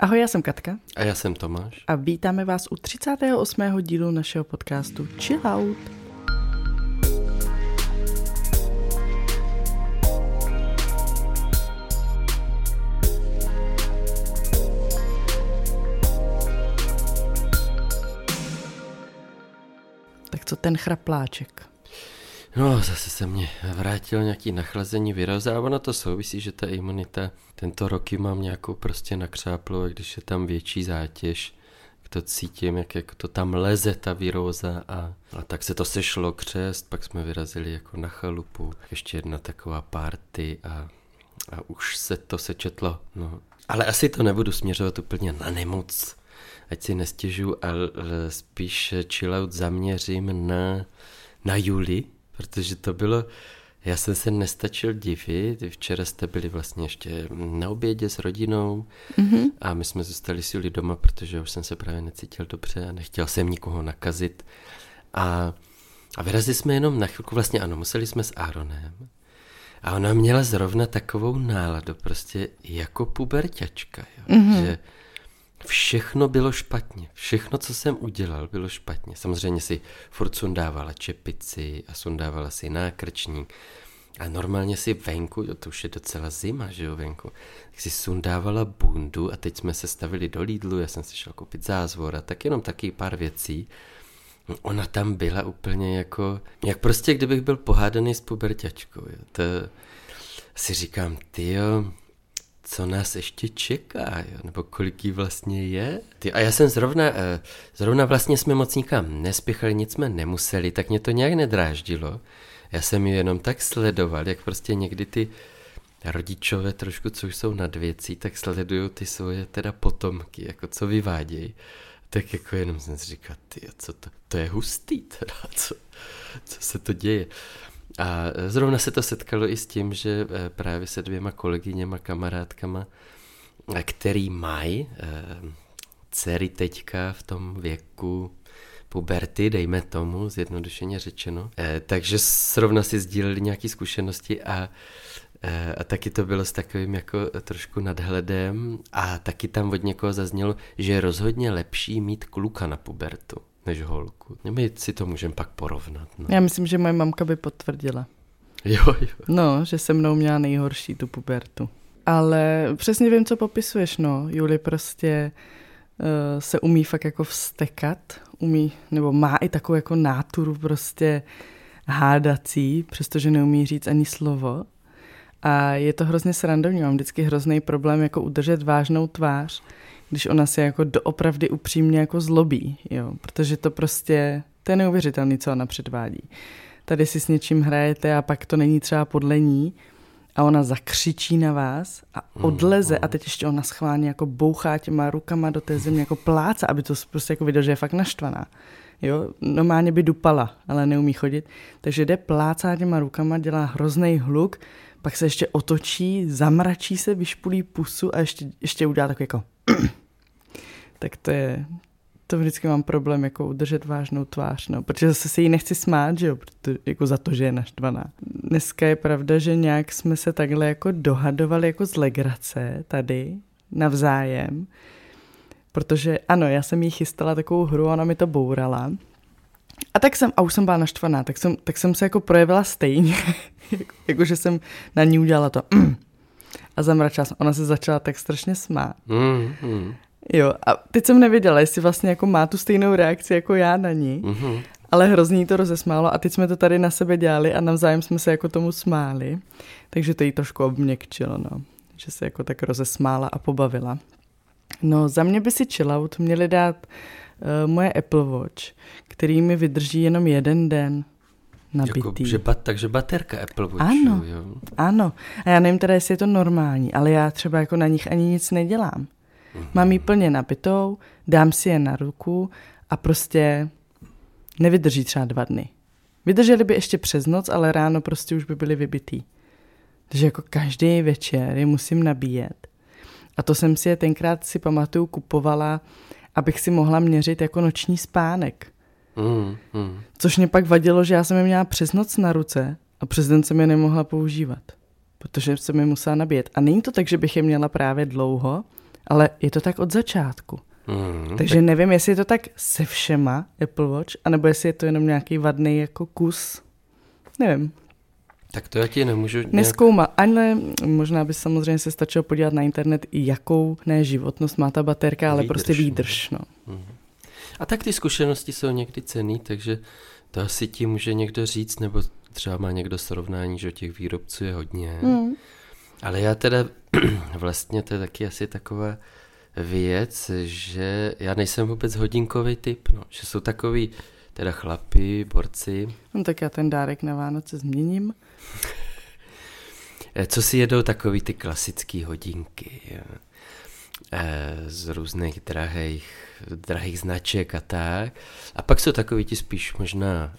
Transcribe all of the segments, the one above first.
Ahoj, já jsem Katka. A já jsem Tomáš. A vítáme vás u 38. dílu našeho podcastu Chillout. Tak co ten chrapláček? No, zase se mě vrátil nějaký nachlazení viroza a ono to souvisí, že ta imunita tento roky mám nějakou prostě nakřáplou a když je tam větší zátěž, to cítím, jak to tam leze ta viróza a tak se to sešlo křest, pak jsme vyrazili jako na chalupu, ještě jedna taková party a už se to sečetlo, no. Ale asi to nebudu směřovat úplně na nemoc, ať si nestěžu, ale spíš Chillout zaměřím na Juli, protože to bylo, já jsem se nestačil divit, včera jste byli vlastně ještě na obědě s rodinou a my jsme zůstali s Juli doma, protože už jsem se právě necítil dobře a nechtěl jsem nikoho nakazit a vyrazili jsme jenom na chvilku, vlastně ano, museli jsme s Aaronem a ona měla zrovna takovou náladu, prostě jako puberťačka, jo? Že všechno bylo špatně. Všechno, co jsem udělal, bylo špatně. Samozřejmě si furt sundávala čepici a sundávala si nákrčník. A normálně si venku, to už je docela zima, že jo, venku, tak si sundávala bundu a teď jsme se stavili do Lidlu, já jsem si šel koupit zázvor a tak jenom taky pár věcí. Ona tam byla úplně jako, jak prostě kdybych byl pohádaný s puberťačkou. Jo. To si říkám, tyjo, co nás ještě čeká, jo? Nebo kolik jí vlastně je. A já jsem zrovna vlastně jsme moc nikam nespěchali, nic jsme nemuseli, tak mě to nějak nedráždilo. Já jsem ji jenom tak sledoval, jak prostě někdy ty rodičové trošku, co už jsou nad věcí, tak sledují ty svoje teda potomky, jako co vyvádějí. Tak jako jenom jsem si říkal, tyjo, co to je hustý teda, co se to děje. A zrovna se to setkalo i s tím, že právě se dvěma kolegyněma, kamarádkama, který mají dcery teďka v tom věku puberty, dejme tomu, zjednodušeně řečeno. Takže zrovna si sdíleli nějaké zkušenosti a taky to bylo s takovým jako trošku nadhledem a taky tam od někoho zaznělo, že je rozhodně lepší mít kluka na pubertu než holku. My si to můžeme pak porovnat. No. Já myslím, že moje mamka by potvrdila. Jo. No, že se mnou měla nejhorší tu pubertu. Ale přesně vím, co popisuješ, no. Juli prostě se umí fakt jako vztekat, umí, nebo má i takovou jako náturu prostě hádací, přestože neumí říct ani slovo. A je to hrozně srandovní, mám vždycky hrozný problém jako udržet vážnou tvář, když ona se jako doopravdy upřímně jako zlobí, jo, protože to prostě, to je neuvěřitelný, co ona předvádí. Tady si s něčím hrajete a pak to není třeba podle ní a ona zakřičí na vás a odleze a teď ještě ona schválně jako bouchá těma rukama do té země, jako pláca, aby to prostě jako viděl, že je fakt naštvaná. Jo, normálně by dupala, ale neumí chodit, takže jde plácá těma rukama, dělá hrozný hluk, pak se ještě otočí, zamračí se, vyšpulí pusu a ještě udělá takový jako tak to vždycky mám problém jako udržet vážnou tvář, no, protože zase se jí nechci smát, že jo, protože, jako za to, že je naštvaná. Dneska je pravda, že nějak jsme se takhle jako dohadovali jako z legrace tady navzájem, protože ano, já jsem jí chystala takovou hru a ona mi to bourala. A tak jsem, a už jsem byla naštvaná, tak jsem se jako projevila stejně, jakože jsem na ní udělala to a zamračila jsem. Ona se začala tak strašně smát. Jo, a teď jsem nevěděla, jestli vlastně jako má tu stejnou reakci jako já na ní, ale hrozně to rozesmálo a teď jsme to tady na sebe dělali a navzájem jsme se jako tomu smáli, takže to jí trošku obměkčilo, no, že se jako tak rozesmála a pobavila. No, za mě by si Chillout měli dát moje Apple Watch, který mi vydrží jenom jeden den nabitý. Takže baterka Apple Watchu, ano, jo? Ano. A já nevím teda, jestli je to normální, ale já třeba jako na nich ani nic nedělám. Mám ji plně nabitou, dám si je na ruku a prostě nevydrží třeba 2 dny. Vydrželi by ještě přes noc, ale ráno prostě už by byly vybitý. Takže jako každý večer je musím nabíjet. A to jsem si je tenkrát, si pamatuju, kupovala, abych si mohla měřit jako noční spánek. Což mě pak vadilo, že já jsem je měla přes noc na ruce a přes den jsem je nemohla používat, protože jsem je musela nabíjet. A není to tak, že bych je měla právě dlouho, ale je to tak od začátku. Takže nevím, jestli je to tak se všema Apple Watch, anebo jestli je to jenom nějaký vadný jako kus. Nevím. Tak to já ti nemůžu nějak... Nezkouma, ale možná by samozřejmě se stačilo podívat na internet, jakou ne životnost má ta baterka, ale výdrž, prostě výdrž. No. A tak ty zkušenosti jsou někdy cenný, takže to asi ti může někdo říct, nebo třeba má někdo srovnání, že těch výrobců je hodně. Ale já teda vlastně to je taky asi taková věc, že já nejsem vůbec hodinkový typ, no, že jsou takový teda chlapi, borci. No tak já ten dárek na Vánoce změním. Co si jedou takový ty klasické hodinky z různých drahých značek a tak. A pak jsou takový ti spíš možná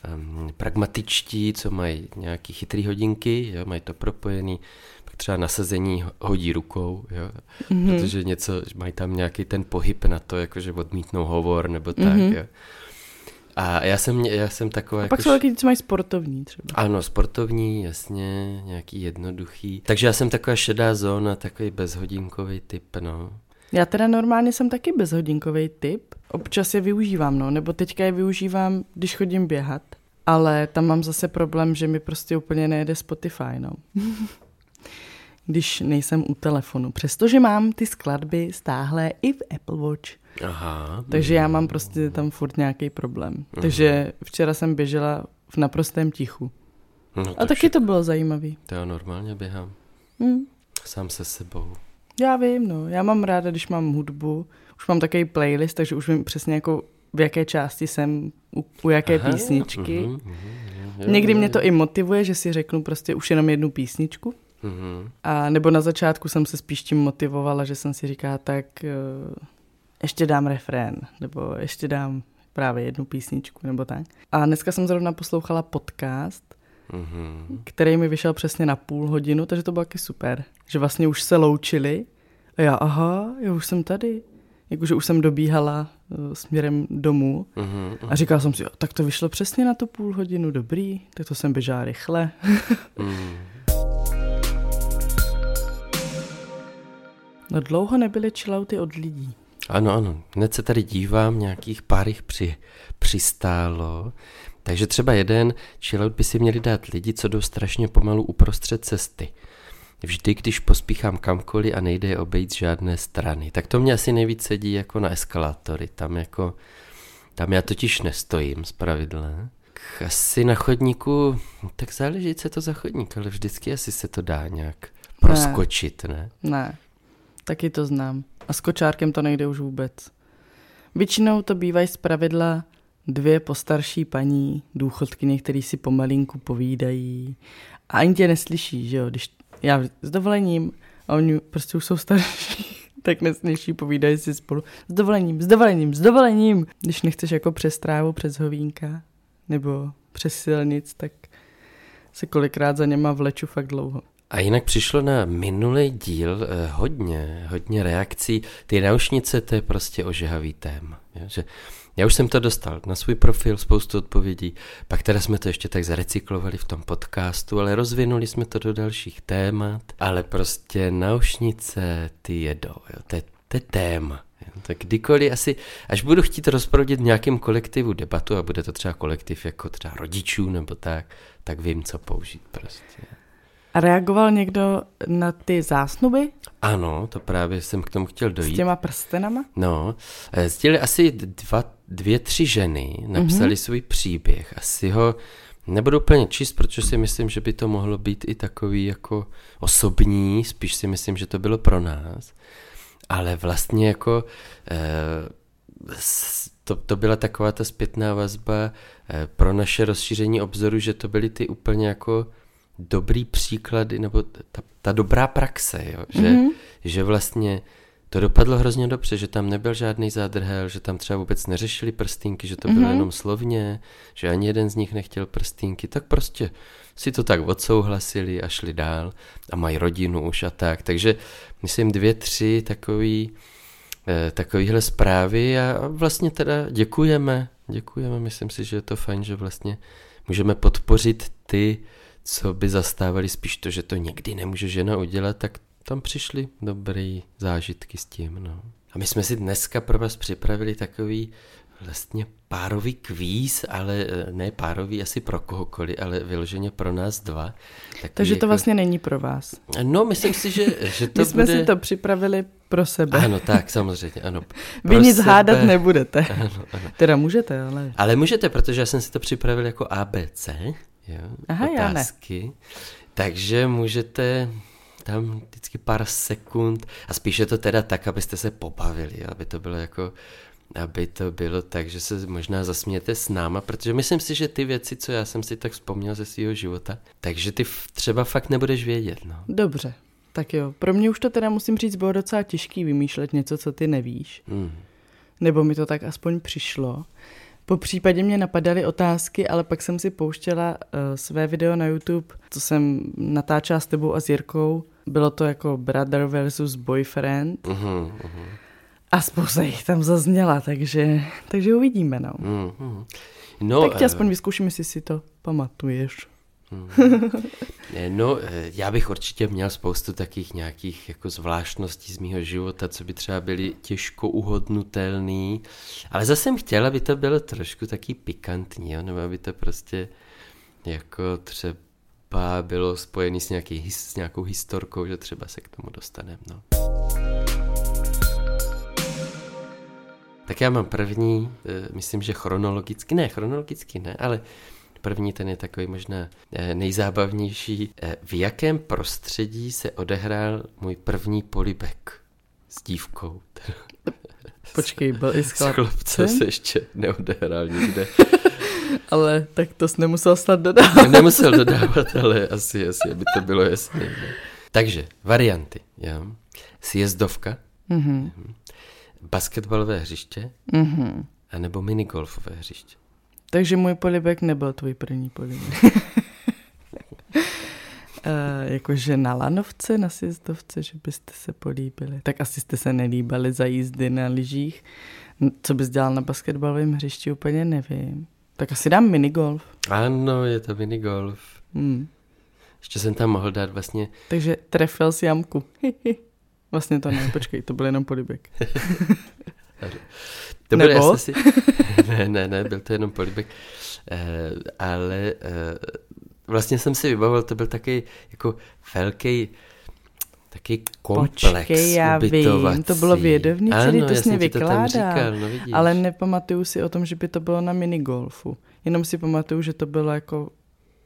pragmatičtí, co mají nějaký chytrý hodinky, jo, mají to propojený. Pak třeba nasazení hodí rukou, jo, protože něco, mají tam nějaký ten pohyb na to, jakože odmítnou hovor nebo tak, jo. A já jsem taková... A pak jsou taky, co mají sportovní třeba. Ano, sportovní, jasně, nějaký jednoduchý. Takže já jsem taková šedá zóna, takový bezhodinkový typ, no. Já teda normálně jsem taky bezhodinkový typ. Občas je využívám, no, nebo teďka je využívám, když chodím běhat. Ale tam mám zase problém, že mi prostě úplně nejede Spotify, no. Když nejsem u telefonu. Přestože mám ty skladby stáhlé i v Apple Watch. Aha. Takže já mám prostě tam furt nějaký problém. Aha. Takže včera jsem běžela v naprostém tichu. No, a taky to bylo zajímavý. To já normálně běhám. Sám se sebou. Já vím, no. Já mám ráda, když mám hudbu. Už mám takový playlist, takže už vím přesně jako v jaké části jsem, u jaké písničky. Někdy mě to i motivuje, že si řeknu prostě už jenom jednu písničku. A nebo na začátku jsem se spíš tím motivovala, že jsem si říkala tak... ještě dám refrén, nebo ještě dám právě jednu písničku, nebo tak. A dneska jsem zrovna poslouchala podcast, který mi vyšel přesně na 30 minut, takže to bylo taky super. Že vlastně už se loučili a já, já už jsem tady. Jakože už jsem dobíhala směrem domů a říkala jsem si, tak to vyšlo přesně na tu 30 minut, dobrý, tak to jsem běžela rychle. No dlouho nebyly chillouty od lidí. Ano, hned se tady dívám, nějakých pár jich přistálo, takže třeba jeden chillout by si měli dát lidi, co jdou strašně pomalu uprostřed cesty. Vždy, když pospíchám kamkoliv a nejde je obejít z žádné strany, tak to mě asi nejvíc sedí jako na eskalátory, tam já totiž nestojím zpravidla. Asi na chodníku, tak záleží, co je to za chodník, ale vždycky asi se to dá nějak proskočit, ne? Taky to znám. A s kočárkem to nejde už vůbec. Většinou to bývají zpravidla dvě postarší paní, důchodkyně, který si pomalinku povídají. A ani tě neslyší, že jo? Když já s dovolením, a oni prostě už jsou starší, tak neslyší, povídají si spolu. S dovolením. Když nechceš jako přes trávu, přes hovínka, nebo přes silnic, tak se kolikrát za něma vleču fakt dlouho. A jinak přišlo na minulý díl hodně reakcí. Ty náušnice, to je prostě ožehavý téma. Já už jsem to dostal na svůj profil, spoustu odpovědí, pak teda jsme to ještě tak zarecyklovali v tom podcastu, ale rozvinuli jsme to do dalších témat, ale prostě náušnice, ty jedou, to je téma. Tak kdykoliv asi, až budu chtít rozproudit v nějakém kolektivu debatu a bude to třeba kolektiv jako třeba rodičů nebo tak, tak vím, co použít prostě. A reagoval někdo na ty zásnuby? Ano, to právě jsem k tomu chtěl dojít. S těma prstenama? No, sdělili asi 2-3 ženy, napsali svůj příběh. Asi ho nebudu úplně číst, protože si myslím, že by to mohlo být i takový jako osobní, spíš si myslím, že to bylo pro nás. Ale vlastně jako... To byla taková ta zpětná vazba pro naše rozšíření obzoru, že to byly ty úplně jako... dobrý příklady, nebo ta dobrá praxe, jo? Že vlastně to dopadlo hrozně dobře, že tam nebyl žádný zádrhel, že tam třeba vůbec neřešili prstínky, že to bylo jenom slovně, že ani jeden z nich nechtěl prstínky, tak prostě si to tak odsouhlasili a šli dál a mají rodinu už a tak. Takže myslím 2-3 takovýhle zprávy a vlastně teda děkujeme, myslím si, že je to fajn, že vlastně můžeme podpořit ty, co by zastávali spíš to, že to nikdy nemůže žena udělat, tak tam přišly dobrý zážitky s tím, no. A my jsme si dneska pro vás připravili takový vlastně párový kvíz, ale ne párový asi pro kohokoliv, ale vyloženě pro nás dva. Takže to jako... vlastně není pro vás. No, myslím si, že to my jsme si to připravili pro sebe. Ano, tak, samozřejmě, ano. Vy pro nic sebe... hádat nebudete. Ano, ano. Teda můžete, ale... Ale můžete, protože já jsem si to připravil jako ABC, jo, aha, otázky. Já ne. Takže můžete... tam vždycky pár sekund a spíše to teda tak, abyste se pobavili, aby to bylo jako, aby to bylo tak, že se možná zasmějete s náma, protože myslím si, že ty věci, co já jsem si tak vzpomněl ze svého života, takže ty třeba fakt nebudeš vědět, no. Dobře, tak jo, pro mě už to teda musím říct, bylo docela těžký vymýšlet něco, co ty nevíš, nebo mi to tak aspoň přišlo. Po případě mě napadaly otázky, ale pak jsem si pouštěla své video na YouTube, co jsem natáčela s tebou a s Jirkou. Bylo to jako brother versus boyfriend. Uhum, uhum. A spousta jich tam zazněla, takže uvidíme. No. Uhum. No, tak tě aspoň vyzkouším, jestli si to pamatuješ. No, já bych určitě měl spoustu takých nějakých jako zvláštností z mýho života, co by třeba byly těžko uhodnutelný, ale zase jsem chtěl, aby to bylo trošku taky pikantní, jo? Nebo aby to prostě jako třeba bylo spojený s, s nějakou historkou, že třeba se k tomu dostaneme. No. Tak já mám první, myslím, že chronologicky ne, ale první, ten je takový možná nejzábavnější. V jakém prostředí se odehrál můj první polibek s dívkou? Počkej, byl i s chlapcem? S chlapcem se ještě neodehrál nikde. Ale tak to jsi nemusel snad dodávat. Nemusel dodávat, ale asi by to bylo jasné. Ne? Takže, varianty. Jo? Sjezdovka, mm-hmm. basketbalové hřiště, mm-hmm. anebo minigolfové hřiště. Takže můj polibek nebyl tvůj první polibek. Jakože na lanovce, na sjezdovce, že byste se políbili. Tak asi jste se nelíbali za jízdy na lyžích. Co bys dělal na basketbalovém hřišti, úplně nevím. Tak asi dám minigolf. Ano, je to minigolf. Hmm. Ještě jsem tam mohl dát vlastně... Takže trefil si jamku. Vlastně to ne, počkej, to byl jenom polibek. To byl, nebo? Jasný, ne, byl to jenom polibek, ale vlastně jsem si vybavil, to byl takový jako velký taky komplex. Počkej, já ubytovací. Vím, to bylo vědovní, celý to jsi mě vykládal, no, ale nepamatuju si o tom, že by to bylo na minigolfu, jenom si pamatuju, že to bylo jako,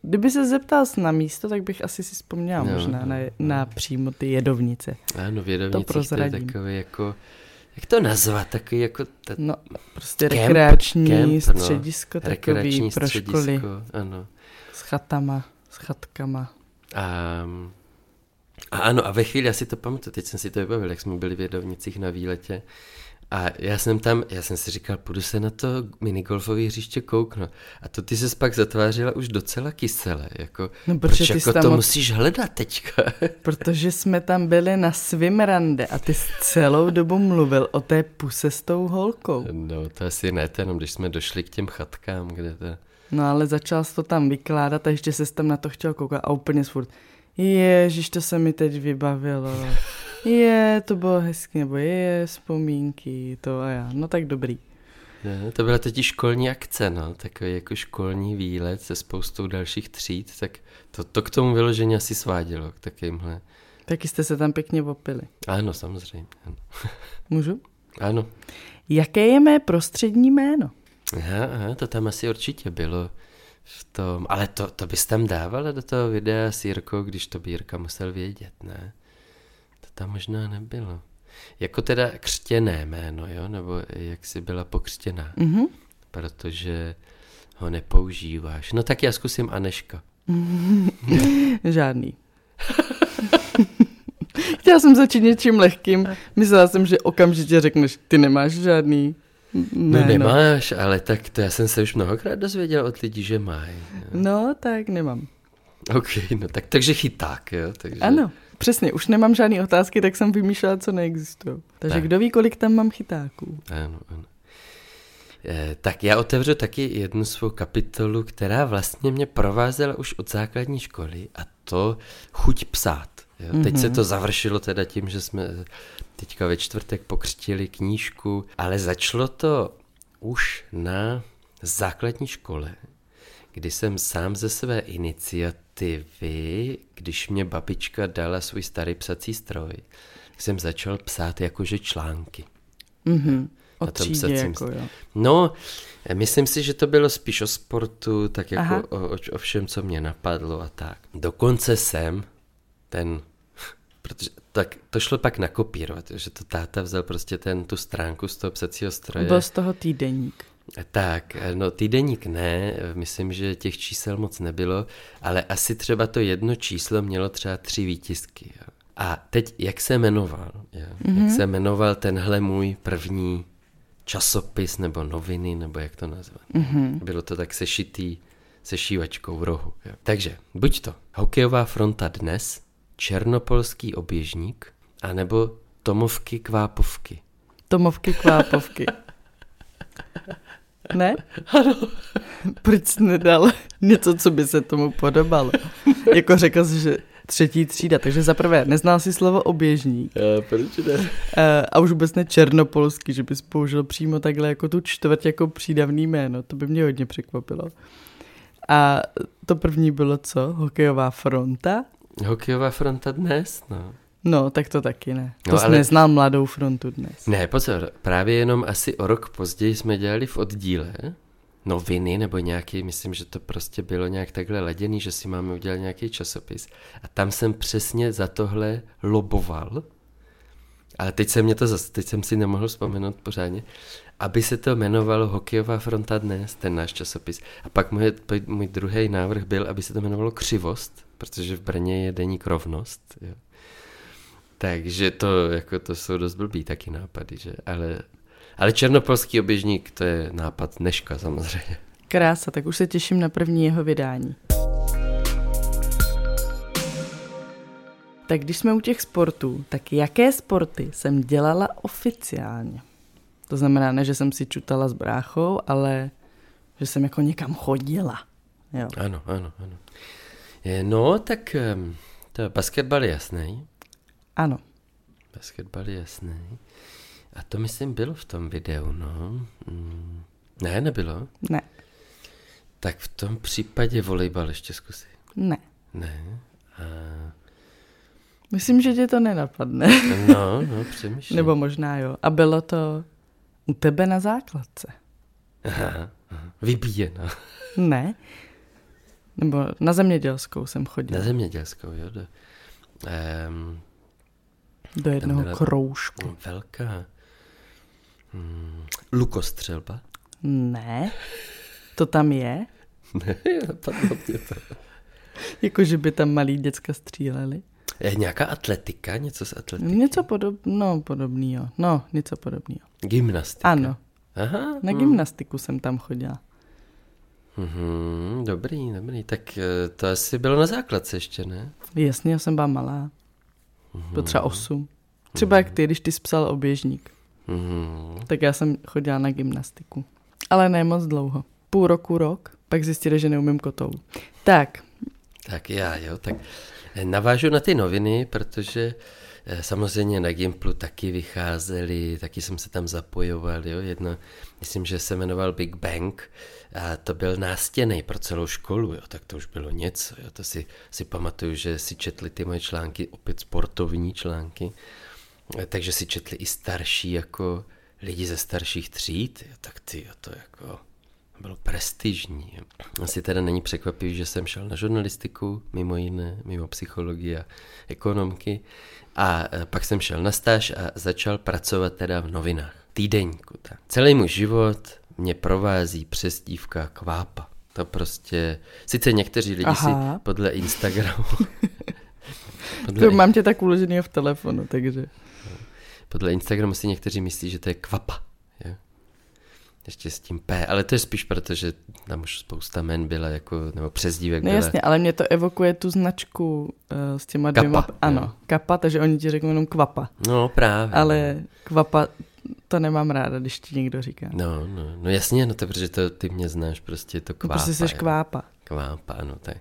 kdyby se zeptal na místo, tak bych asi si vzpomněla možná na přímo ty jedovnice. Ano, v jedovnicích to je takový jako... Jak to nazvat? Takový jako... No, prostě kemp, rekreační středisko, no, takový pro školy. Ano. S chatama, s chatkama. A ano, a ve chvíli, já si to pamatuju, teď jsem si to vybavil, jak jsme byli v Jedovnicích na výletě. A já jsem si říkal, půjdu se na to minigolfové hřiště kouknout. A to ty ses pak zatvářila už docela kysele. Jako, no, protože jako to musíš hledat teďka. Protože jsme tam byli na svým rande a ty celou dobu mluvil o té puse s tou holkou. No to asi ne, to jenom když jsme došli k těm chatkám, kde to... No ale začal jsi to tam vykládat a ještě ses tam na to chtěl koukat a úplně furt. Ježiš, to se mi teď vybavilo. To bylo hezky, nebo vzpomínky, to a já, no tak dobrý. No, to byla totiž školní akce, no, takový jako školní výlet se spoustou dalších tříd, tak to k tomu vyložení asi svádělo, k takovýmhle. Taky jste se tam pěkně opili. Ano, samozřejmě. Ano. Můžu? Ano. Jaké je mé prostřední jméno? Aha, to tam asi určitě bylo. V tom, ale to bys tam dávala do toho videa s Jirkou, když to by Jirka musel vědět, ne? To tam možná nebylo. Jako teda křtěné jméno, jo? Nebo jak jsi byla pokřtěná. Mm-hmm. Protože ho nepoužíváš. No tak já zkusím Aneška. Žádný. Chtěla jsem začít něčím lehkým. Myslela jsem, že okamžitě řekneš, ty nemáš žádný. No nemáš, ale tak to já jsem se už mnohokrát dozvěděl od lidí, že mají. No, tak nemám. Ok, no tak, takže chyták, jo? Takže... Ano, přesně, už nemám žádný otázky, tak jsem vymýšlela, co neexistuje. Takže tak. Kdo ví, kolik tam mám chytáků. Ano. Tak já otevřu taky jednu svou kapitolu, která vlastně mě provázela už od základní školy, a to chuť psát. Jo, teď se to završilo teda tím, že jsme teďka ve čtvrtek pokřtili knížku, ale začalo to už na základní škole, kdy jsem sám ze své iniciativy, když mě babička dala svůj starý psací stroj, jsem začal psát jakože články. Mm-hmm. O třídě jako, jo. No, myslím si, že to bylo spíš o sportu, tak jako o všem, co mě napadlo a tak. Dokonce jsem protože tak to šlo pak nakopírovat, že to táta vzal prostě tu stránku z toho psacího stroje. Byl z toho týdeník. Tak, no týdeník ne, myslím, že těch čísel moc nebylo, ale asi třeba to jedno číslo mělo třeba 3 výtisky. Jo. A teď, jak se jmenoval? Jak se jmenoval tenhle můj první časopis nebo noviny, nebo jak to nazvat? Mm-hmm. Bylo to tak sešitý se šívačkou v rohu. Jo. Takže, buď to Hokejová fronta Dnes, Černopolský oběžník, anebo Tomovky Kvápovky. Tomovky Kvápovky. Ne? Ano. Proč jsi nedal něco, co by se tomu podobalo? Jako řekl jsi, že třetí třída, takže zaprvé neznal si slovo oběžník. Já, proč ne? A už vůbec ne černopolský, že bys použil přímo takhle jako tu čtvrť jako přídavný jméno. To by mě hodně překvapilo. A to první bylo co? Hokejová fronta? Hokejová fronta Dnes, no. No, tak to taky ne. To jsi neznal Mladou frontu Dnes. Ne, pozor, právě jenom asi o rok později jsme dělali v oddíle noviny nebo nějaký, myslím, že to prostě bylo nějak takhle laděný, že si máme udělat nějaký časopis. A tam jsem přesně za tohle loboval, ale teď jsem si nemohl vzpomenout pořádně, aby se to jmenovalo Hokejová fronta Dnes, ten náš časopis. A pak můj druhý návrh byl, aby se to jmenovalo Křivost, protože v Brně je deník Rovnost, jo. Takže to jsou dost blbý taky nápady, že? Ale Černopolský oběžník, to je nápad dneška samozřejmě. Krása, tak už se těším na první jeho vydání. Tak když jsme u těch sportů, tak jaké sporty jsem dělala oficiálně? To znamená, ne, že jsem si čutala s bráchou, ale že jsem jako někam chodila. Jo. Ano. No, tak to basketbal je jasný. Ano. Basketbal je jasný. A to myslím bylo v tom videu, no. Ne, nebylo? Ne. Tak v tom případě volejbal ještě zkusí. Ne. A... Myslím, že tě to nenapadne. No, přemýšlím. Nebo možná jo. A bylo to u tebe na základce. Aha. Vybíjeno. Ne. Nebo na zemědělskou jsem chodil. Na zemědělskou, jo. Do jednoho kroužku. Velká. Lukostřelba? Ne. To tam je? Ne, napadlo mě to. Jako, že by tam malí děcka stříleli. Je nějaká atletika? Něco z atletiky? Něco podobného. No, něco podobného. Gymnastika? Ano. Aha. Na gymnastiku jsem tam chodila. Dobrý. Tak to asi bylo na základce ještě, ne? Jasně, já jsem byla malá. To třeba 8. Třeba jak ty, když ty jsi psal oběžník. Tak já jsem chodila na gymnastiku. Ale ne moc dlouho. Půl roku, rok, pak zjistili, že neumím kotovu. Tak já, jo. Tak navážu na ty noviny, protože samozřejmě na Gimplu taky vycházeli, taky jsem se tam zapojoval, jo. Jedno, myslím, že se jmenoval Big Bang a to byl nástěnej pro celou školu, jo. Tak to už bylo něco, jo. To si pamatuju, že si četli ty moje články, opět sportovní články, takže si četli i starší, jako lidi ze starších tříd, jo. Tak ty, jo, to jako bylo prestižní. Asi teda není překvapivý, že jsem šel na žurnalistiku, mimo jiné, mimo psychologii a ekonomky. A pak jsem šel na stáž a začal pracovat teda v novinách. Týdeníku. Tak. Celý můj život mě provází přezdívka Kvápa. To prostě... Sice někteří lidi si podle Instagramu... Mám tě tak uloženýho v telefonu, takže... Podle Instagramu si někteří myslí, že to je Kvapa. Je? Ještě s tím P, ale to je spíš proto, že tam už spousta jmen byla, jako, nebo přezdívek byla. No jasně, ale mě to evokuje tu značku s těma dvěma. Kapa. Ano, jo. Kapa, takže oni ti řeknou jenom Kvapa. No právě. Ale no. Kvapa, to nemám ráda, když ti někdo říká. No jasně, no to protože to ty mě znáš, prostě je to Kvápa. No, prostě jsi Kvápa. Kvápa, ano, tak.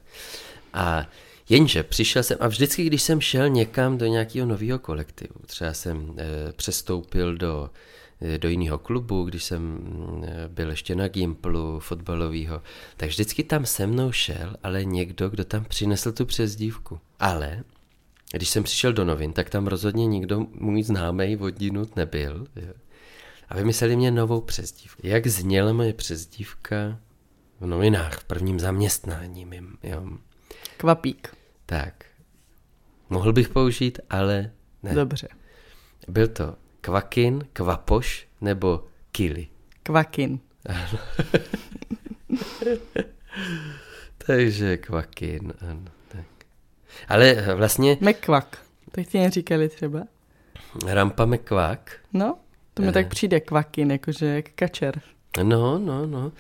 A Jenže přišel jsem a vždycky, když jsem šel někam do nějakého nového kolektivu, třeba jsem přestoupil do jiného klubu, když jsem byl ještě na Gimplu fotbalového, tak vždycky tam se mnou šel, ale někdo, kdo tam přinesl tu přezdívku. Ale když jsem přišel do novin, tak tam rozhodně nikdo můj známej odinut nebyl. Jo. A vymysleli mě novou přezdívku. Jak zněla moje přezdívka v novinách, v prvním zaměstnání mým. Jo. Kvapík. Tak. Mohl bych použít, ale ne. Dobře. Byl to Kvakin, Kvapoš nebo Kili. Kvakin. Ano. Takže Kvakin, ano. Tak. Ale vlastně... McQuack. Tak ti neříkali třeba. Rampa McQuack. No, to mi tak přijde Kvakin, jakože kačer. No.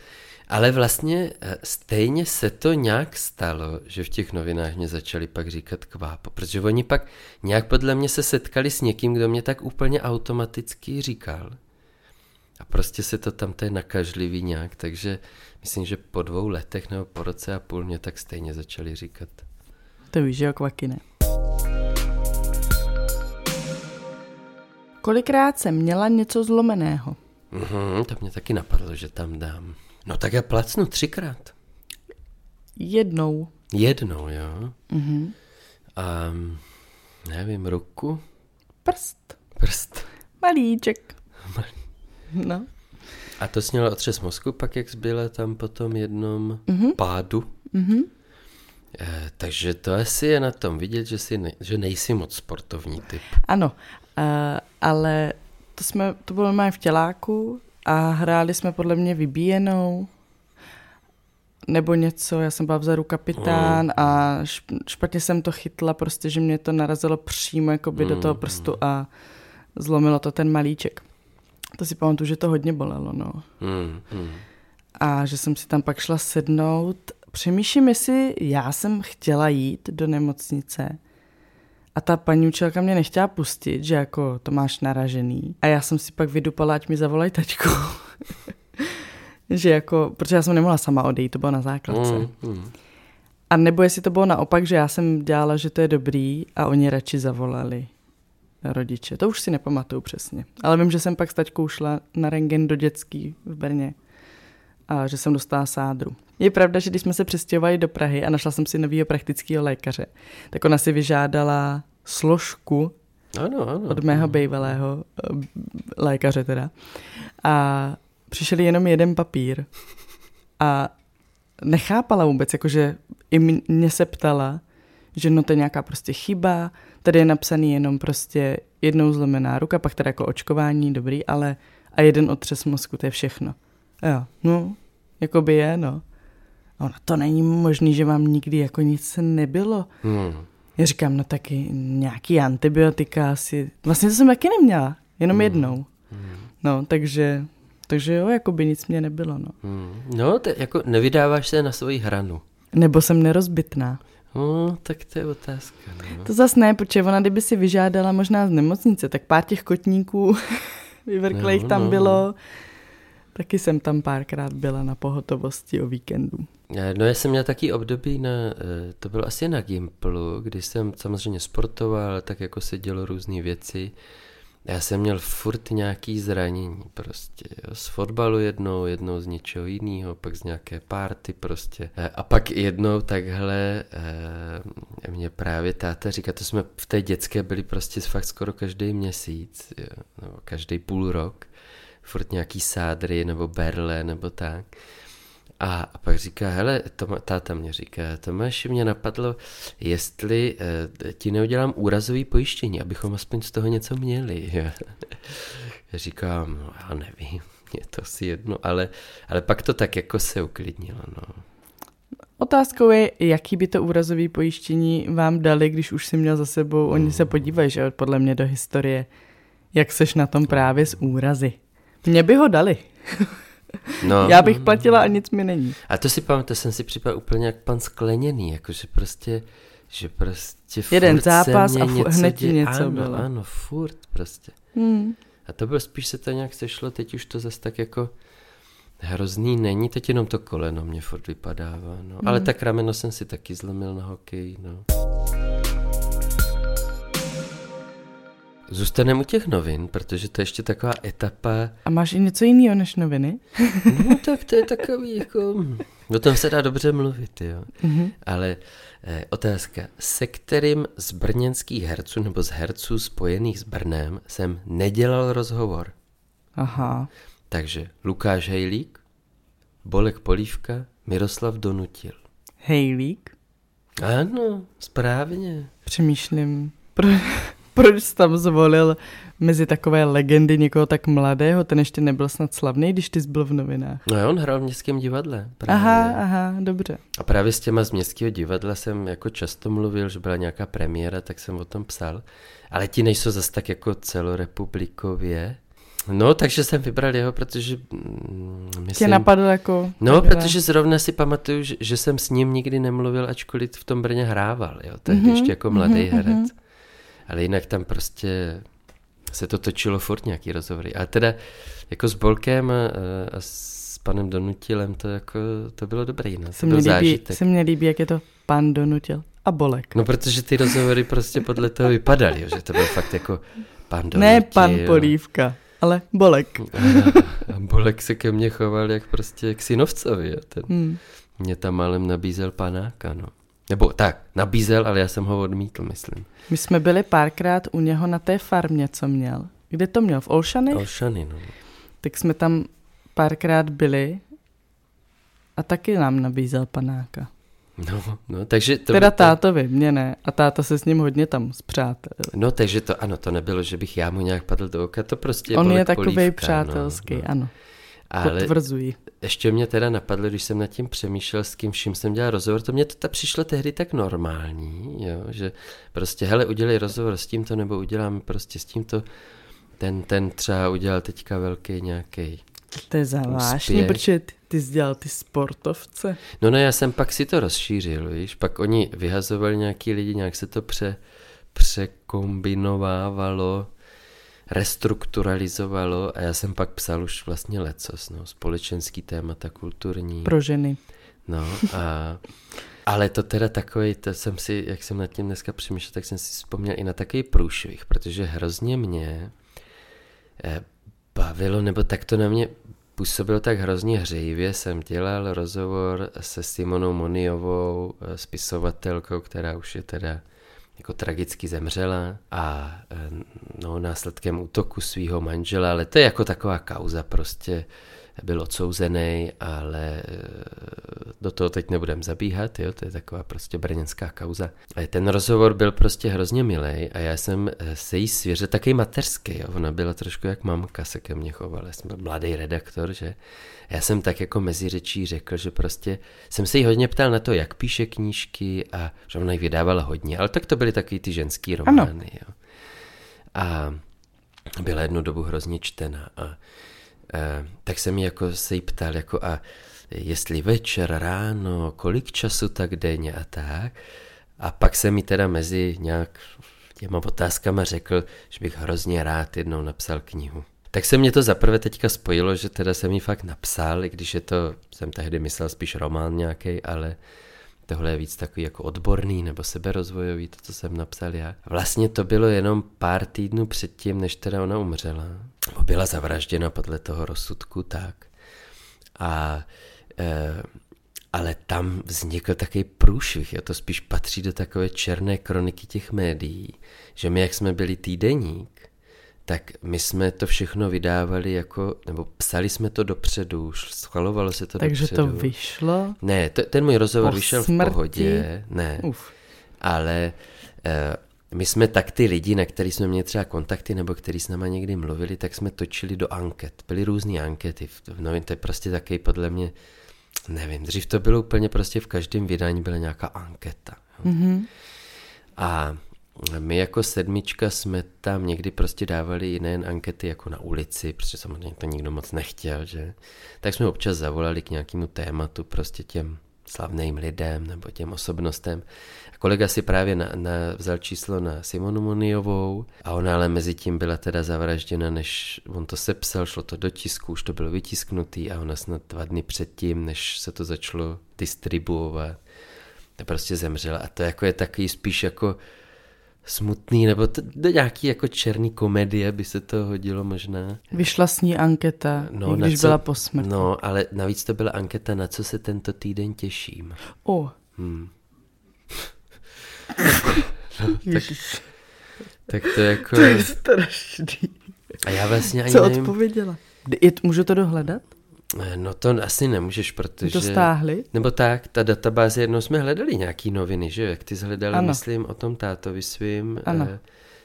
Ale vlastně stejně se to nějak stalo, že v těch novinách mě začali pak říkat Kvápo, protože oni pak nějak podle mě se setkali s někým, kdo mě tak úplně automaticky říkal. A prostě se to tam, to je nakažlivý nějak, takže myslím, že po 2 letech nebo po roce a půl mě tak stejně začali říkat. To víš, že jo, Kvakine. Kolikrát jsem měla něco zlomeného? To mě taky napadlo, že tam dám. No tak já placnu 3krát. Jednou. Jednou, jo. Mm-hmm. A nevím, ruku. Prst. Malíček. No. A to snělo otřes mozku, pak jak zbyla tam potom jednom pádu. Mm-hmm. Takže to asi je na tom vidět, že nejsi moc sportovní typ. Ano, ale to bylo mé v těláku. A hráli jsme podle mě vybíjenou, nebo něco, já jsem byla vzadu kapitán a špatně jsem to chytla, prostě, že mě to narazilo přímo jakoby do toho prstu a zlomilo to ten malíček. To si pamatuju, že to hodně bolelo, no. A že jsem si tam pak šla sednout. Přemýšlím, jestli já jsem chtěla jít do nemocnice a ta paní učitelka mě nechtěla pustit, že jako to máš naražený. A já jsem si pak vydupala, ať mi zavolají taťku. Že jako, protože já jsem nemohla sama odejít, to bylo na základce. A nebo jestli to bylo naopak, že já jsem dělala, že to je dobrý a oni radši zavolali rodiče. To už si nepamatuju přesně. Ale vím, že jsem pak s taťkou šla na rentgen do dětský v Brně. A že jsem dostala sádru. Je pravda, že když jsme se přestěhovali do Prahy a našla jsem si novýho praktického lékaře, tak ona si vyžádala složku od mého bývalého lékaře teda. A přišel jenom jeden papír. A nechápala vůbec, jakože i mě se ptala, že no to je nějaká prostě chyba, tady je napsaný jenom prostě jednou zlomená ruka, pak teda jako očkování, dobrý, ale a jeden otřes mozku, to je všechno. Jo, no, jako by je, no. Ono, to není možný, že vám nikdy jako nic nebylo. Já říkám, no taky nějaký antibiotika asi. Vlastně to jsem taky neměla, jenom jednou. No, takže jo, jako by nic mě nebylo, no. No, jako nevydáváš se na svoji hranu. Nebo jsem nerozbitná. No, tak to je otázka. No. To zas ne, protože ona, kdyby si vyžádala možná z nemocnice, tak pár těch kotníků vyvrklejch tam bylo... Taky jsem tam párkrát byla na pohotovosti o víkendu. No já jsem měl taky období, to bylo asi na Gimplu, kdy jsem samozřejmě sportoval, tak jako se dělo různé věci. Já jsem měl furt nějaký zranění prostě. Jo. Z fotbalu jednou z něčeho jiného, pak z nějaké party prostě. A pak jednou takhle mě právě táta říká, to jsme v té dětské byli prostě fakt skoro každý měsíc, jo, nebo každý půl rok. Furt nějaký sádry nebo berle nebo tak. A pak říká, hele, táta mě říká, Tomáš, mě napadlo, jestli ti neudělám úrazový pojištění, abychom aspoň z toho něco měli. Já říkám, no já nevím, je to asi jedno, ale pak to tak jako se uklidnilo, no. Otázkou je, jaký by to úrazový pojištění vám dali, když už si měl za sebou, oni se podívají, že podle mě do historie, jak seš na tom právě s úrazy. Mě by ho dali. No. Já bych platila a nic mi není. A to si pamatuju, jsem si připadal úplně jak pan Skleněný, jakože prostě, jeden zápas a hned ti něco bylo. Ano, furt prostě. A to bylo spíš se to nějak sešlo, teď už to zase tak jako Hrozný není, teď jenom to koleno mě furt vypadává, no. Ale tak rameno jsem si taky zlomil na hokej, no. Zůstaneme u těch novin, protože to je ještě taková etapa. A máš i něco jiného než noviny? No tak to je takový, jako... O tom se dá dobře mluvit, jo. Mm-hmm. Ale otázka, se kterým z brněnských herců nebo z herců spojených s Brnem jsem nedělal rozhovor? Aha. Takže Lukáš Hejlík, Bolek Polívka, Miroslav Donutil. Hejlík? Ano, správně. Přemýšlím, proč jsi tam zvolil mezi takové legendy někoho tak mladého? Ten ještě nebyl snad slavný, když ty jsi byl v novinách. No on hrál v Městském divadle. Právě. Aha, dobře. A právě s těma z Městského divadla jsem jako často mluvil, že byla nějaká premiéra, tak jsem o tom psal. Ale ti nejsou zas tak jako celorepublikově. No, takže jsem vybral jeho, protože... Tě napadl jako... No, protože zrovna si pamatuju, že jsem s ním nikdy nemluvil, ačkoliv v tom Brně hrával, jo. Tehdy ještě jako mladý herec. Ale jinak tam prostě se to točilo furt nějaký rozhovory. A teda jako s Bolkem a s panem Donutilem to jako, to bylo dobrý, no. Se mně líbí, jak je to pan Donutil a Bolek. No, protože ty rozhovory prostě podle toho vypadaly, že to byl fakt jako pan Donutil. Ne pan Polívka, ale Bolek. A Bolek se ke mně choval jak prostě k synovcovi, jo. Ten mě tam málem nabízel panáka, no. Nebo tak, nabízel, ale já jsem ho odmítl, myslím. My jsme byli párkrát u něho na té farmě, co měl. Kde to měl? V Olšanech? Olšany, no. Tak jsme tam párkrát byli a taky nám nabízel panáka. No, takže... To teda tátovi, mě ne. A táta se s ním hodně tam zpřátel. No, takže to, ano, to nebylo, že bych já mu nějak padl do oka, to prostě on je takovej Polívka, přátelský, no. Ano. Potvrzuji. Ale ještě mě teda napadlo, když jsem nad tím přemýšlel, s kým vším jsem dělal rozhovor, to mě to přišlo tehdy tak normální, jo, že prostě hele, udělej rozhovor s tímto, nebo uděláme prostě s tímto. Ten třeba udělal teďka velký nějaký. To je zvláštní, protože ty jsi dělal ty sportovce. No ne, já jsem pak si to rozšířil, víš, pak oni vyhazovali nějaký lidi, nějak se to překombinovávalo. Restrukturalizovalo a já jsem pak psal už vlastně lecos, no, společenský témata, kulturní. Pro ženy. No a, ale to teda takovej, to jsem si, jak jsem nad tím dneska přemýšlel, tak jsem si vzpomněl i na takový průšvih, protože hrozně mě bavilo, nebo tak to na mě působilo tak hrozně hřejivě, jsem dělal rozhovor se Simonou Moniovou, spisovatelkou, která už je teda jako tragicky zemřela a no, následkem útoku svého manžela, ale to je jako taková kauza, prostě byl odsouzený, ale do toho teď nebudem zabíhat, jo, to je taková prostě brněnská kauza. A ten rozhovor byl prostě hrozně milej a já jsem se jí svěřil, takový mateřský, jo, ona byla trošku jak mamka, se ke mně chovala, já jsem byl mladý redaktor, že já jsem tak jako mezi řečí řekl, že prostě jsem se jí hodně ptal na to, jak píše knížky a že ona jich vydávala hodně, ale tak to byly takový ty ženský romány, jo. A byla jednu dobu hrozně čtená a tak jsem jí jako se jí ptal, jako a jestli večer, ráno, kolik času tak denně a tak. A pak jsem jí teda mezi nějak těma otázkama řekl, že bych hrozně rád jednou napsal knihu. Tak se mě to zaprvé teďka spojilo, že teda jsem jí fakt napsal, i když je to, jsem tehdy myslel spíš román nějaký, ale tohle je víc takový jako odborný nebo seberozvojový, to, co jsem napsal já. Vlastně to bylo jenom pár týdnů předtím, než teda ona umřela. Byla zavražděna podle toho rozsudku, tak. Ale tam vznikl takový průšvih, jo, to spíš patří do takové černé kroniky těch médií, že my, jak jsme byli týdeník, tak my jsme to všechno vydávali jako, nebo psali jsme to dopředu, schvalovalo se to takže dopředu. Takže to vyšlo? Ne, ten můj rozhovor vyšel v pohodě. Ne, ale... My jsme tak ty lidi, na který jsme měli třeba kontakty nebo který s náma někdy mluvili, tak jsme točili do anket. Byly různý ankety. No, to je prostě takový podle mě, nevím, dřív to bylo úplně prostě v každém vydání byla nějaká anketa. Mm-hmm. A my jako sedmička jsme tam někdy prostě dávali nejen ankety jako na ulici, protože samozřejmě to nikdo moc nechtěl, že? Tak jsme občas zavolali k nějakému tématu prostě těm slavným lidem nebo těm osobnostem. A kolega si právě vzal číslo na Simonu Moniovou a ona ale mezi tím byla teda zavražděna, než on to sepsal, šlo to do tisku, už to bylo vytisknutý a ona snad 2 dny předtím, než se to začalo distribuovat, to prostě zemřela. A to jako je takový spíš jako smutný, nebo do nějaký jako černý komedie by se to hodilo možná. Vyšla s ní anketa, no, když byla po smrti. No, ale navíc to byla anketa, na co se tento týden těším. No, tak to jako... To je strašný. A já vlastně ani nevím... Co odpověděla? Můžu to dohledat? No to asi nemůžeš, protože... Dostáhli? Nebo tak, ta databáze, jednou jsme hledali nějaký noviny, že jo, jak ty zhledali, ano, myslím, o tom tátovi svým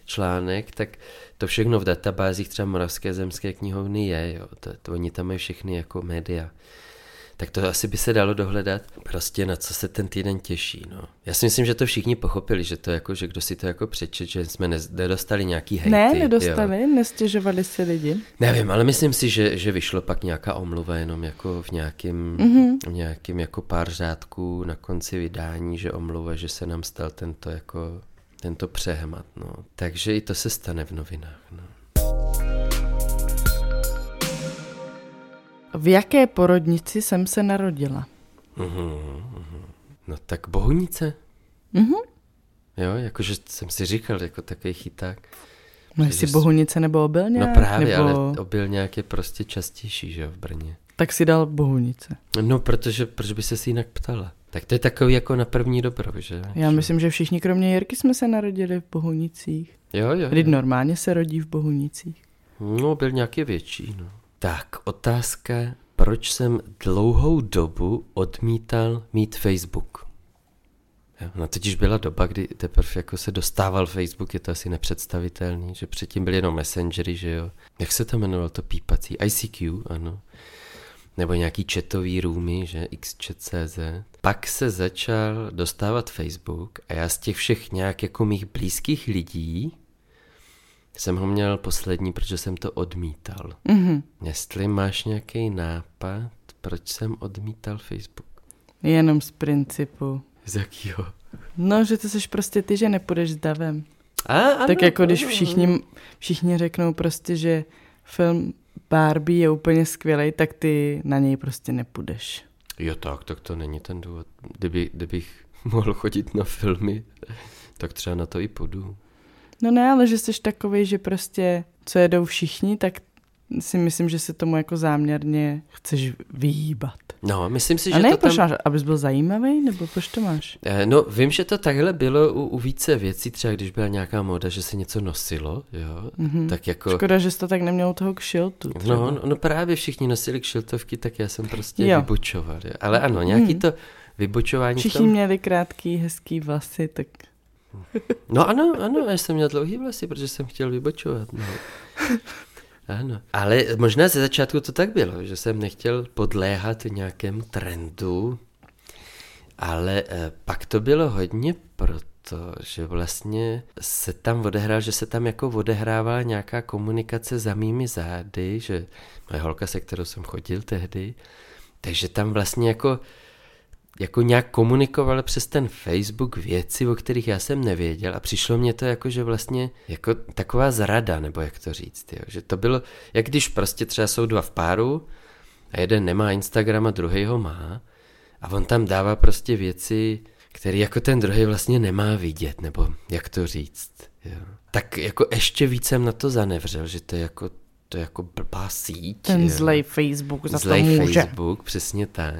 článek, tak to všechno v databázích třeba Moravské zemské knihovny je, jo, to oni tam mají všechny jako média. Tak to asi by se dalo dohledat, prostě na co se ten týden těší, no. Já si myslím, že to všichni pochopili, že to jako, že kdo si to jako přečet, že jsme nedostali nějaký hejty. Ne, nedostali, jo. Nestěžovali si lidi. Nevím, ale myslím si, že vyšlo pak nějaká omluva jenom jako v nějakým, v nějakým jako pár řádků na konci vydání, že omluva, že se nám stal tento jako, tento přehmat, no. Takže i to se stane v novinách, no. V jaké porodnici jsem se narodila? No tak Bohunice. Jo, jakože jsem si říkal, jako takový chyták. No jestli Bohunice nebo Obilňák? No právě, nebo... ale Obilňák je prostě častější, že jo, v Brně. Tak si dal Bohunice. No, protože proč by se si jinak ptala? Tak to je takový jako na první dobro, že? Já myslím, že všichni, kromě Jirky, jsme se narodili v Bohunicích. Jo. Lid normálně se rodí v Bohunicích. No, Obilňák je větší, no. Tak, otázka, proč jsem dlouhou dobu odmítal mít Facebook? No totiž byla doba, kdy teprve jako se dostával Facebook, je to asi nepředstavitelný, že předtím byly jenom messengery, že jo. Jak se to jmenovalo to pípací? ICQ, ano. Nebo nějaký chatový roomy, že xchat.cz. Pak se začal dostávat Facebook a já z těch všech nějak jako mých blízkých lidí jsem ho měl poslední, protože jsem to odmítal. Jestli máš nějaký nápad, proč jsem odmítal Facebook? Jenom z principu. Z jakýho? No, že to jsi prostě ty, že nepůjdeš s davem. Tak ano, jako když všichni řeknou prostě, že film Barbie je úplně skvělej, tak ty na něj prostě nepůjdeš. Jo tak to není ten důvod. Kdybych mohl chodit na filmy, tak třeba na to i půjdu. No ne, ale že jsi takovej, že prostě co jedou všichni, tak si myslím, že se tomu jako záměrně chceš vyhýbat. No, myslím si, že to tam... máš, abys byl zajímavý, nebo proč to máš? No, vím, že to takhle bylo u více věcí, třeba když byla nějaká móda, že se něco nosilo, jo, tak jako... Škoda, že jsi to tak neměl toho kšiltu. No, právě všichni nosili kšiltovky, tak já jsem prostě vybočoval, jo. Ale ano, nějaký to vybočování... Všichni měli krátký, hezký vlasy, tak... No ano, já jsem měl dlouhý vlasy, protože jsem chtěl vybočovat. No. Ano. Ale možná ze začátku to tak bylo, že jsem nechtěl podléhat nějakému trendu, ale pak to bylo hodně proto, že vlastně se tam odehrál, že se tam jako odehrávala nějaká komunikace za mými zády, že moje holka, se kterou jsem chodil tehdy, takže tam vlastně jako nějak komunikoval přes ten Facebook věci, o kterých já jsem nevěděl a přišlo mě to jako, že vlastně jako taková zrada, nebo jak to říct, jo? Že to bylo, jak když prostě třeba jsou dva v páru a jeden nemá Instagram a druhej ho má a on tam dává prostě věci, které jako ten druhej vlastně nemá vidět, nebo jak to říct, jo? Tak jako ještě víc jsem na to zanevřel, že to je jako blbá síť. Ten zlej Facebook za to může. Zlej Facebook, přesně tak.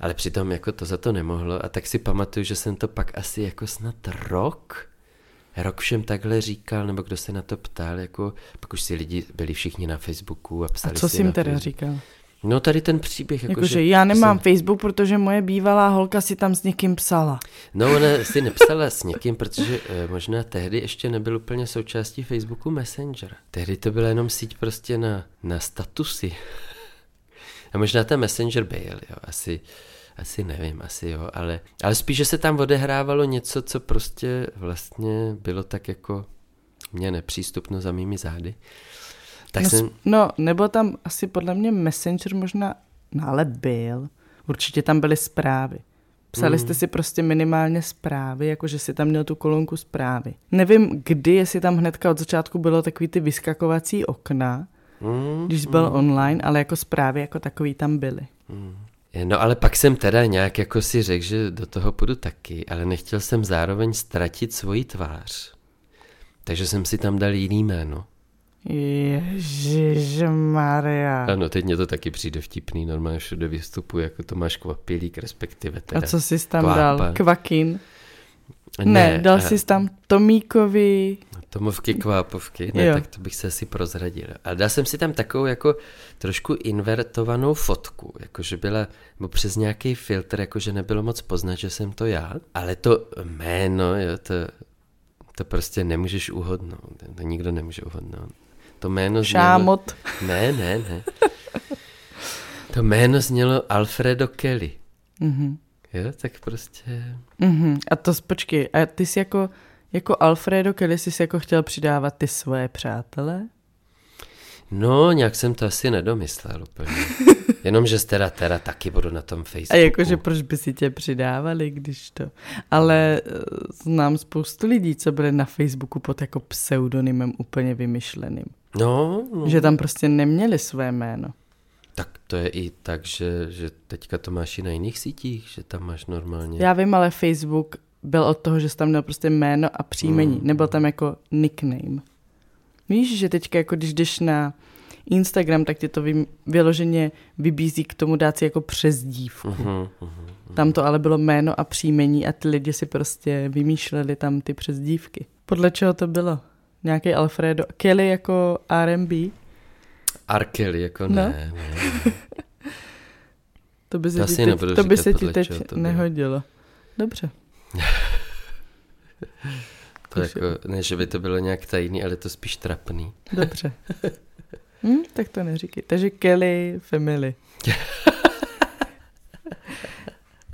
Ale přitom jako to za to nemohlo a tak si pamatuju, že jsem to pak asi jako snad rok všem takhle říkal, nebo kdo se na to ptal, jako pak už si lidi byli všichni na Facebooku a psali si. A co si jim teda říkal? No tady ten příběh. Jakože já nemám Facebook, protože moje bývalá holka si tam s někým psala. No ona si nepsala s někým, protože možná tehdy ještě nebyl úplně součástí Facebooku Messenger. Tehdy to byla jenom síť prostě na statusy. A možná ten Messenger byl, jo, asi nevím, asi jo, ale spíše se tam odehrávalo něco, co prostě vlastně bylo tak jako mě nepřístupno za mými zády. Tak no, nebo tam asi podle mě Messenger možná, ale byl. určitě tam byly zprávy. Psali jste si prostě minimálně zprávy, jakože si tam měl tu kolonku zprávy. Nevím kdy, jestli tam hnedka od začátku bylo takový ty vyskakovací okna, když byl online, ale jako zprávy jako takový tam byly. No ale pak jsem teda nějak jako si řekl, že do toho půjdu taky, ale nechtěl jsem zároveň ztratit svoji tvář. Takže jsem si tam dal jiný jméno. Ježišmarja. Ano, teď mě to taky přijde vtipný, normálně všude vystupu, jako Tomáš Kvapilík, respektive teda. A co jsi tam dal? Kvakin? Ne, dal jsi tam Tomíkovi. Tomovky, Kvápovky, ne, jo. Tak to bych se asi prozradil. Ale dal jsem si tam takovou jako trošku invertovanou fotku, jakože byla, nebo přes nějaký filtr, jakože nebylo moc poznat, že jsem to já, ale to jméno, jo, to prostě nemůžeš uhodnout, to nikdo nemůže uhodnout. To jméno znělo... Šámot. Ne. To jméno znělo Alfredo Kelly. Mm-hmm. Jo, tak prostě... Mm-hmm. A to počkej, a ty jsi jako Alfredo Kelly jsi jako chtěl přidávat ty svoje přátele? No, nějak jsem to asi nedomyslel úplně. Jenomže teda taky budu na tom Facebooku. A jakože proč by si tě přidávali, když to... Ale znám spoustu lidí, co byli na Facebooku pod jako pseudonymem úplně vymyšleným. No. Že tam prostě neměli své jméno. Tak to je i tak, že teďka to máš i na jiných sítích, že tam máš normálně... Já vím, ale Facebook... byl od toho, že jsi tam měl prostě jméno a příjmení. Nebyl tam jako nickname. Víš, že teďka, jako když jdeš na Instagram, tak ti to vyloženě vybízí k tomu dát si jako přezdívku. Tam to ale bylo jméno a příjmení a ty lidi si prostě vymýšleli tam ty přezdívky. Podle čeho to bylo? Nějaký Alfredo Kelly jako R&B? R. Kelly jako ne. To by se ti teď nehodilo. Dobře. To jako, ne, že by to bylo nějak tajný, ale to spíš trapný. Dobře. Tak to neříkej. Takže Kelly Family.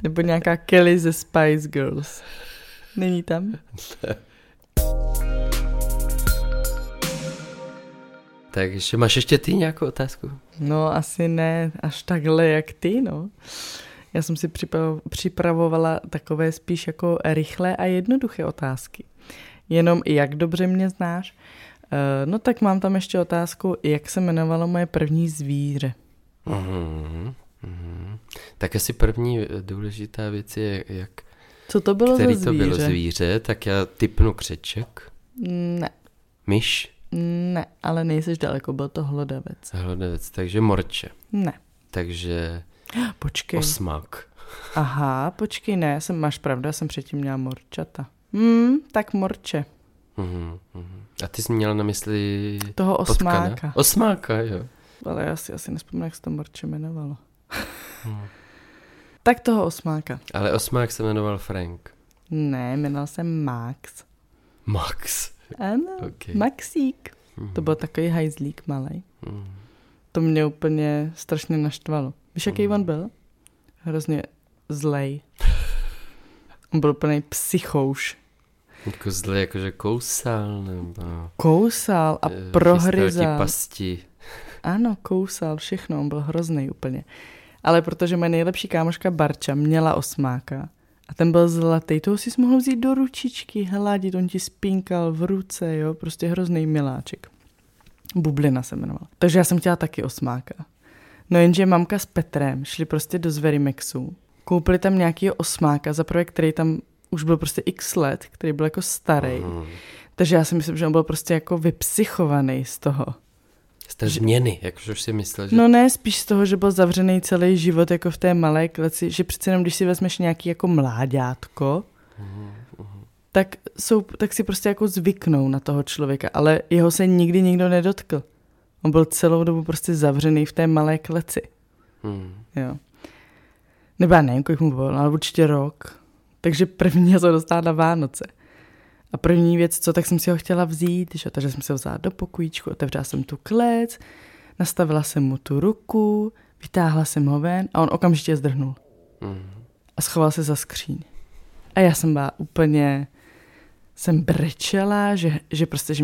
Nebo nějaká Kelly ze Spice Girls. Není tam? Takže máš ještě ty nějakou otázku? No asi ne, až takhle jak ty, no. Já jsem si připravovala takové spíš jako rychlé a jednoduché otázky. Jenom jak dobře mě znáš. No tak mám tam ještě otázku, jak se jmenovalo moje první zvíře. Tak asi první důležitá věc je, jak... Co to bylo za zvíře? To bylo zvíře, tak já tipnu křeček. Ne. Myš? Ne, ale nejseš daleko, byl to hlodavec. Hlodavec, takže morče. Ne. Takže... Počkej. Osmak. Aha, počkej, ne, máš pravdu, já jsem předtím měla morčata. Tak morče. A ty jsi měla na mysli... Toho osmáka. Potkana? Osmáka, jo. Ale já si asi nespomínám, jak se to morče jmenovalo. Tak toho osmáka. Ale osmák se jmenoval Frank. Ne, jmenoval se Max. Max? Ano, okay. Maxík. To byl takový hajzlík malej. To mě úplně strašně naštvalo. Víš, jaký on byl? Hrozně zlej. On byl plný psychouš. Jako zlej, jakože kousal nebo... Kousal a prohryzal. Pasti. Ano, kousal všechno, on byl hrozný úplně. Ale protože moje nejlepší kámoška Barča měla osmáka a ten byl zlatý, toho si mohl vzít do ručičky, hladit, on ti spinkal v ruce, jo, prostě hrozný miláček. Bublina se jmenovala. Takže já jsem chtěla taky osmáka. No jenže mamka s Petrem šli prostě do Zverimexu, koupili tam nějakýho osmáka, zaprvé, který tam už byl prostě x let, který byl jako starý. Takže já si myslím, že on byl prostě jako vypsychovaný z toho. Z té změny, jakože už si myslel, že... No ne, spíš z toho, že byl zavřený celý život jako v té malé kleci, že přece jenom, když si vezmeš nějaký jako mláďátko, tak si prostě jako zvyknou na toho člověka, ale jeho se nikdy nikdo nedotkl. On byl celou dobu prostě zavřený v té malé kleci. Jo. Nebo já nevím, kolik mu bylo, ale určitě rok. Takže první jsem ho dostala na Vánoce. A první věc, co, tak jsem si ho chtěla vzít, že? Takže jsem si ho vzala do pokojíčku, otevřela jsem tu klec, nastavila jsem mu tu ruku, vytáhla jsem ho ven a on okamžitě zdrhnul. A schoval se za skříň. A já jsem byla úplně... jsem brečela, že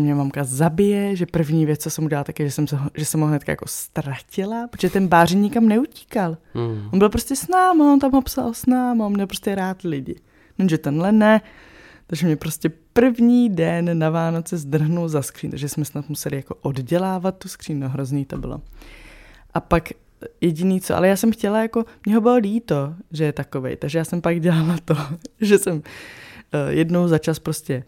mě mamka zabije, že první věc, co jsem udělala, tak je, že jsem ho hnedka jako ztratila, protože ten Báři nikam neutíkal. Hmm. On byl prostě s náma, on tam ho psal s náma, on měl prostě rád lidi. Jenže tenhle ne, takže mě prostě první den na Vánoce zdrhnul za skříň, takže jsme snad museli jako oddělávat tu skříň, no hrozný to bylo. A pak jediný co, ale já jsem chtěla jako, mě ho bylo líto, že je takovej, takže já jsem pak dělala to, že jsem jednou za čas prostě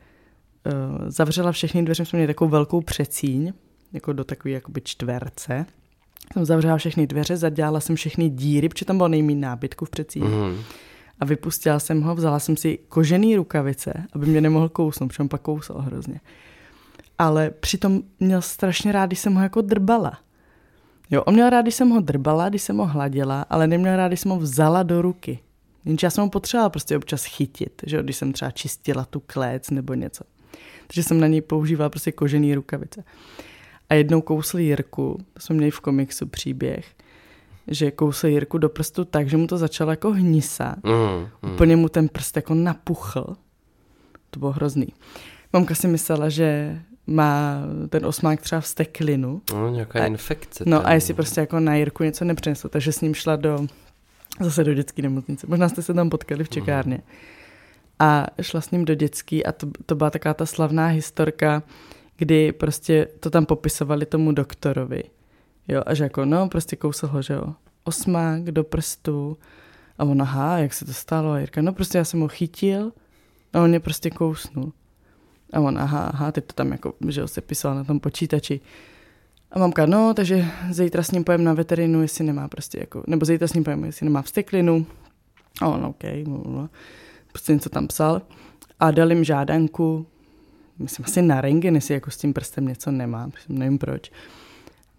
zavřela všechny dveře, jsme měli takovou velkou přecíň, jako do takové jakoby čtverce. Jsem zavřela všechny dveře, zadělala jsem všechny díry, protože tam bylo nejméně nábytku v přecíni. Mm. A vypustila jsem ho, vzala jsem si kožený rukavice, aby mě nemohl kousnout, protože on pak kousal hrozně. Ale přitom měl strašně rád, když jsem ho jako drbala. Jo, on měl rád, když jsem ho drbala, když jsem ho hladila, ale neměl rád, když jsem ho vzala do ruky. Jenže já jsem ho potřebovala prostě občas chytit, že když jsem třeba čistila tu klec nebo něco. Takže jsem na něj používala prostě kožený rukavice. A jednou kousl Jirku, to jsme měli v komiksu příběh, že kousl Jirku do prstu tak, že mu to začalo jako hnisat. Úplně mu ten prst jako napuchl. To bylo hrozný. Mamka si myslela, že má ten osmák třeba vzteklinu. No, nějaká infekce. No a jestli prostě jako na Jirku něco nepřinesla, takže s ním šla zase do dětské nemocnice. Možná jste se tam potkali v čekárně. A šla s ním do dětský a to byla taková ta slavná historka, kdy prostě to tam popisovali tomu doktorovi. Jo, a že jako, no, prostě kousl ho, že jo, osmák do prstu. A on, aha, jak se to stalo? A Jirka, no, prostě já jsem ho chytil a on mě prostě kousnul. A on, aha, teď to tam jako, že jo, se pisoval na tom počítači. A mamka, no, takže zítra s ním pojem na veterinu, jestli nemá prostě jako, nebo zítra s ním pojem, jestli nemá vzteklinu. A on, OK, prostě něco tam psal. A dal jim žádanku, myslím asi na rentgen, jestli jako s tím prstem něco nemá, nevím proč.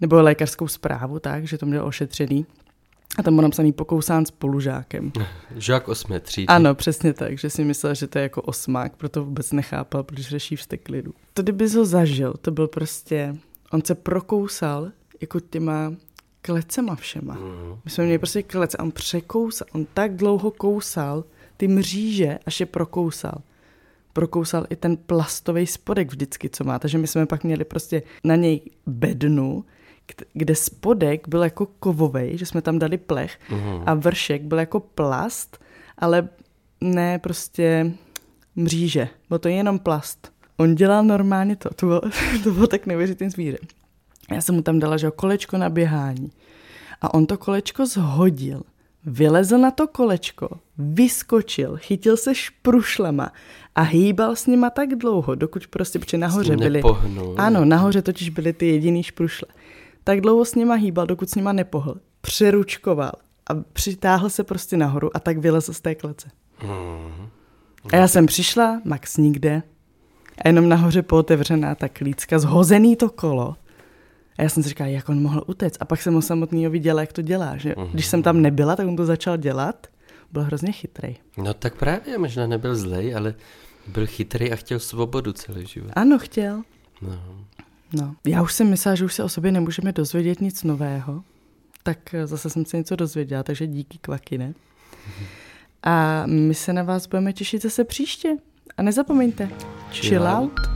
Nebo lékařskou zprávu, tak, že to měl ošetřený. A tam byl napsaný pokousán spolužákem. Žák osmé třídy. Ano, přesně tak, že si myslel, že to je jako osmák, proto vůbec nechápal, proč řeší vzteklinu. To kdybys ho zažil, to byl prostě... On se prokousal jako těma klecema všema. My jsme měli prostě klec a on překousal. On tak dlouho kousal ty mříže, až je prokousal. Prokousal i ten plastový spodek vždycky, co má. Takže my jsme pak měli prostě na něj bednu, kde spodek byl jako kovovej, že jsme tam dali plech a vršek byl jako plast, ale ne prostě mříže. Bylo to jenom plast. On dělal normálně to bylo tak neuvěřitým zvíře. Já jsem mu tam dala, že kolečko na běhání. A on to kolečko zhodil, vylezl na to kolečko, vyskočil, chytil se šprušlama a hýbal s nima tak dlouho, dokud prostě, protože nahoře byly... Ano, nahoře totiž byly ty jediný šprušle. Tak dlouho s nima hýbal, dokud s nima nepohl. Přeručkoval a přitáhl se prostě nahoru a tak vylezl z té klece. A já jsem přišla, Max nikde... A jenom nahoře pootevřená ta klícka, zhozený to kolo. A já jsem si říkala, jak on mohl utéct. A pak jsem ho samotnýho viděla, jak to dělá. Že? Když jsem tam nebyla, tak on to začal dělat. Byl hrozně chytrej. No tak právě, možná nebyl zlej, ale byl chytrej a chtěl svobodu celý život. Ano, chtěl. No. Já už jsem myslela, že už se o sobě nemůžeme dozvědět nic nového. Tak zase jsem se něco dozvěděla, takže díky kvakine. A my se na vás budeme těšit zase příště. A nezapomeňte, Chillout.